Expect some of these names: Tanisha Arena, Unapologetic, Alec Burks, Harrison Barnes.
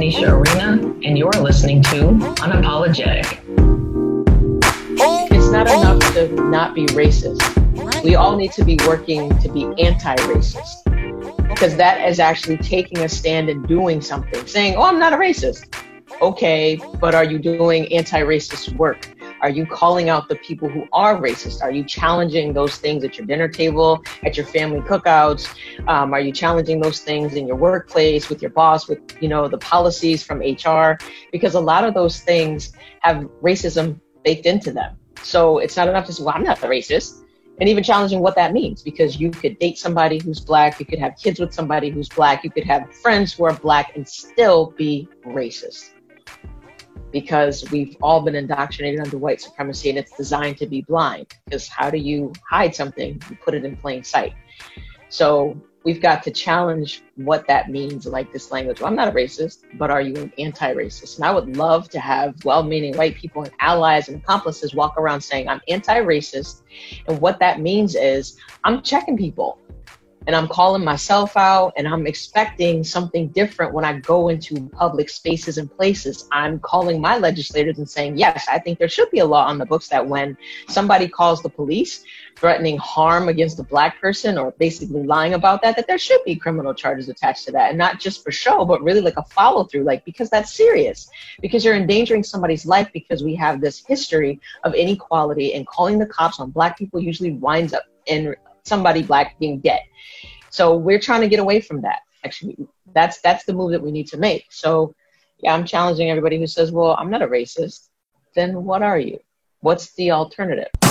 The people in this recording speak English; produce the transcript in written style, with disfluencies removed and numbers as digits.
Tanisha Arena, and you're listening to Unapologetic. It's not enough to not be racist. We all need to be working to be anti-racist, because that is actually taking a stand and doing something, saying, oh, I'm not a racist. Okay, but are you doing anti-racist work? Are you calling out the people who are racist? Are you challenging those things at your dinner table, at your family cookouts? Are you challenging those things in your workplace, with your boss, with, the policies from HR? Because a lot of those things have racism baked into them. So it's not enough to say, well, I'm not a racist. And even challenging what that means, because you could date somebody who's black, you could have kids with somebody who's black, you could have friends who are black and still be racist. Because we've all been indoctrinated under white supremacy, and it's designed to be blind. Because how do you hide something? You put it in plain sight. So we've got to challenge what that means, like this language. Well, I'm not a racist, but are you an anti-racist? And I would love to have well-meaning white people and allies and accomplices walk around saying, I'm anti-racist. And what that means is I'm checking people. And I'm calling myself out, and I'm expecting something different when I go into public spaces and places. I'm calling my legislators and saying, yes, I think there should be a law on the books that when somebody calls the police threatening harm against a black person or basically lying about that, that there should be criminal charges attached to that. And not just for show, but really like a follow through, like, because that's serious, because you're endangering somebody's life, because we have this history of inequality, and calling the cops on black people usually winds up in somebody black being dead. So we're trying to get away from that. Actually, that's the move that we need to make. So yeah, I'm challenging everybody who says, well, I'm not a racist. Then what are you? What's the alternative?